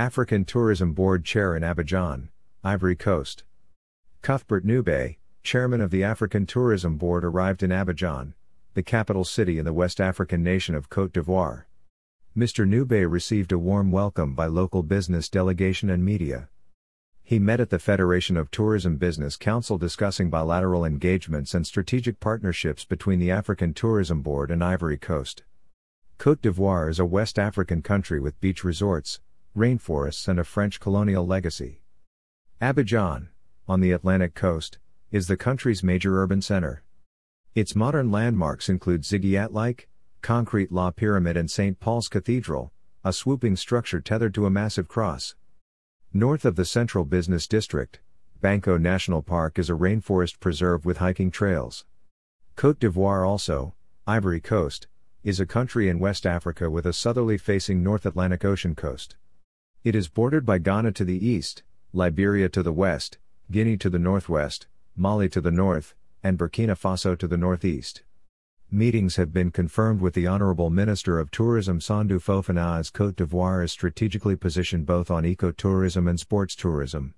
African Tourism Board Chair in Abidjan, Ivory Coast. Cuthbert Ncube, chairman of the African Tourism Board, arrived in Abidjan, the capital city in the West African nation of Côte d'Ivoire. Mr. Ncube received a warm welcome by local business delegation and media. He met at the Federation of Tourism Business Council discussing bilateral engagements and strategic partnerships between the African Tourism Board and Ivory Coast. Côte d'Ivoire is a West African country with beach resorts, rainforests and a French colonial legacy. Abidjan, on the Atlantic coast, is the country's major urban center. Its modern landmarks include Ziguiatlike, Concrete La Pyramid and St. Paul's Cathedral, a swooping structure tethered to a massive cross. North of the central business district, Banco National Park is a rainforest preserve with hiking trails. Côte d'Ivoire also, Ivory Coast, is a country in West Africa with a southerly facing North Atlantic Ocean coast. It is bordered by Ghana to the east, Liberia to the west, Guinea to the northwest, Mali to the north, and Burkina Faso to the northeast. Meetings have been confirmed with the Honorable Minister of Tourism Sandou Fofana as Côte d'Ivoire is strategically positioned both on ecotourism and sports tourism.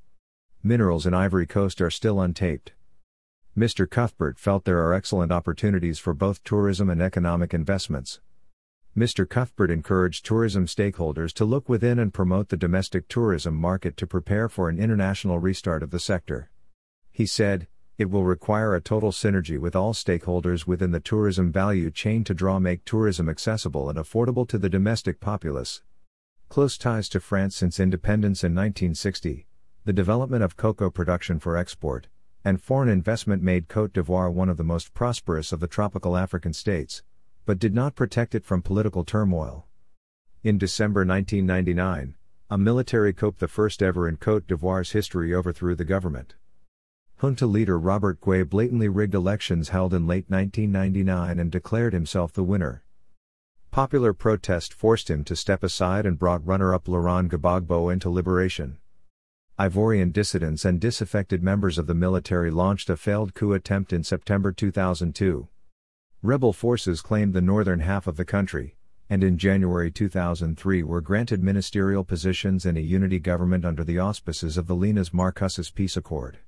Minerals in Ivory Coast are still untapped. Mr. Cuthbert felt there are excellent opportunities for both tourism and economic investments. Mr. Cuthbert encouraged tourism stakeholders to look within and promote the domestic tourism market to prepare for an international restart of the sector. He said, "It will require a total synergy with all stakeholders within the tourism value chain to make tourism accessible and affordable to the domestic populace." Close ties to France since independence in 1960, the development of cocoa production for export, and foreign investment made Côte d'Ivoire one of the most prosperous of the tropical African states, but did not protect it from political turmoil. In December 1999, a military coup, the first ever in Côte d'Ivoire's history, overthrew the government. Junta leader Robert Guei blatantly rigged elections held in late 1999 and declared himself the winner. Popular protest forced him to step aside and brought runner-up Laurent Gbagbo into liberation. Ivorian dissidents and disaffected members of the military launched a failed coup attempt in September 2002. Rebel forces claimed the northern half of the country, and in January 2003 were granted ministerial positions in a unity government under the auspices of the Linas-Marcoussis Peace Accord.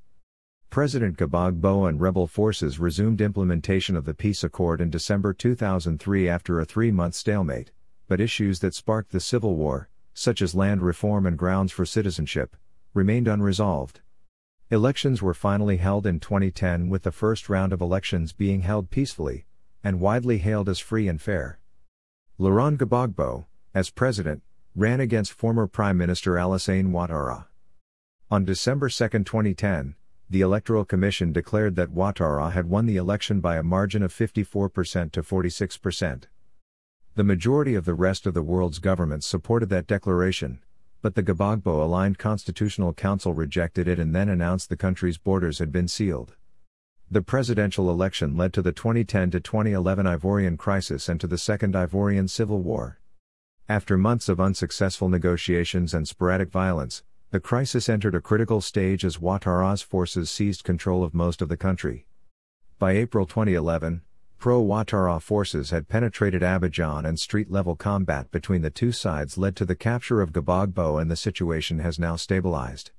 President Gbagbo and rebel forces resumed implementation of the peace accord in December 2003 after a three-month stalemate, but issues that sparked the civil war, such as land reform and grounds for citizenship, remained unresolved. Elections were finally held in 2010, with the first round of elections being held peacefully, and widely hailed as free and fair. Laurent Gbagbo, as president, ran against former Prime Minister Alassane Ouattara. On December 2, 2010, the Electoral Commission declared that Ouattara had won the election by a margin of 54% to 46%. The majority of the rest of the world's governments supported that declaration, but the Gbagbo-aligned Constitutional Council rejected it and then announced the country's borders had been sealed. The presidential election led to the 2010-2011 Ivorian crisis and to the Second Ivorian Civil War. After months of unsuccessful negotiations and sporadic violence, the crisis entered a critical stage as Ouattara's forces seized control of most of the country. By April 2011, pro-Ouattara forces had penetrated Abidjan, and street-level combat between the two sides led to the capture of Gbagbo, and the situation has now stabilized.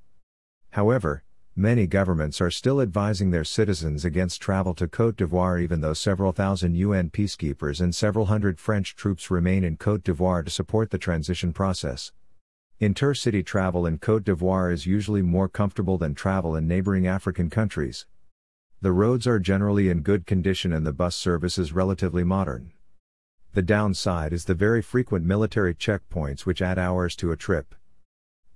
However, many governments are still advising their citizens against travel to Côte d'Ivoire, even though several thousand UN peacekeepers and several hundred French troops remain in Côte d'Ivoire to support the transition process. Inter-city travel in Côte d'Ivoire is usually more comfortable than travel in neighboring African countries. The roads are generally in good condition and the bus service is relatively modern. The downside is the very frequent military checkpoints, which add hours to a trip.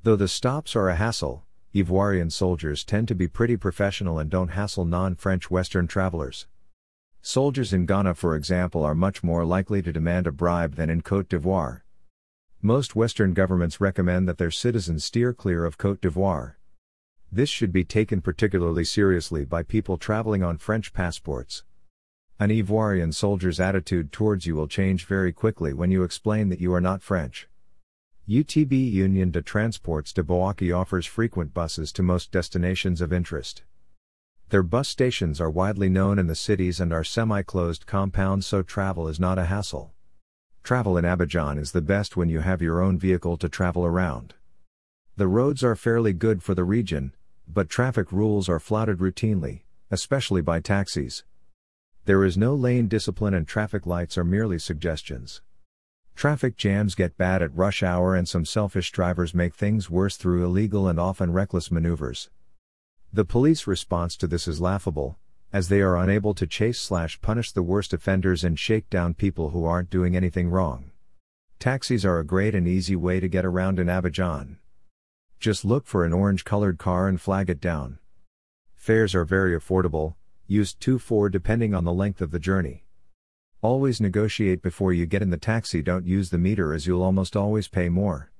Though the stops are a hassle, Ivorian soldiers tend to be pretty professional and don't hassle non-French Western travelers. Soldiers in Ghana, for example, are much more likely to demand a bribe than in Côte d'Ivoire. Most Western governments recommend that their citizens steer clear of Côte d'Ivoire. This should be taken particularly seriously by people traveling on French passports. An Ivorian soldier's attitude towards you will change very quickly when you explain that you are not French. UTB Union de Transports de Bouaké offers frequent buses to most destinations of interest. Their bus stations are widely known in the cities and are semi-closed compounds, so travel is not a hassle. Travel in Abidjan is the best when you have your own vehicle to travel around. The roads are fairly good for the region, but traffic rules are flouted routinely, especially by taxis. There is no lane discipline and traffic lights are merely suggestions. Traffic jams get bad at rush hour and some selfish drivers make things worse through illegal and often reckless maneuvers. The police response to this is laughable, as they are unable to chase/punish the worst offenders and shake down people who aren't doing anything wrong. Taxis are a great and easy way to get around in Abidjan. Just look for an orange-colored car and flag it down. Fares are very affordable, used 2-4 depending on the length of the journey. Always negotiate before you get in the taxi. Don't use the meter as you'll almost always pay more.